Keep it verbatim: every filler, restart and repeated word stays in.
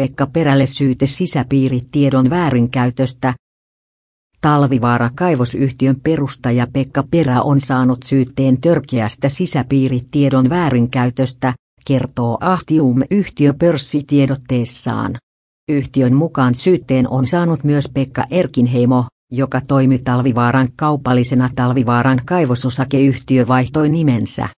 Pekka Perälle syyte sisäpiiritiedon väärinkäytöstä. Talvivaara-kaivosyhtiön perustaja Pekka Perä on saanut syytteen törkeästä sisäpiiritiedon väärinkäytöstä, kertoo Ahtium-yhtiö pörssitiedotteessaan. Yhtiön mukaan syytteen on saanut myös Pekka Erkinheimo, joka toimi Talvivaaran kaupallisena. Talvivaaran kaivososakeyhtiö vaihtoi nimensä.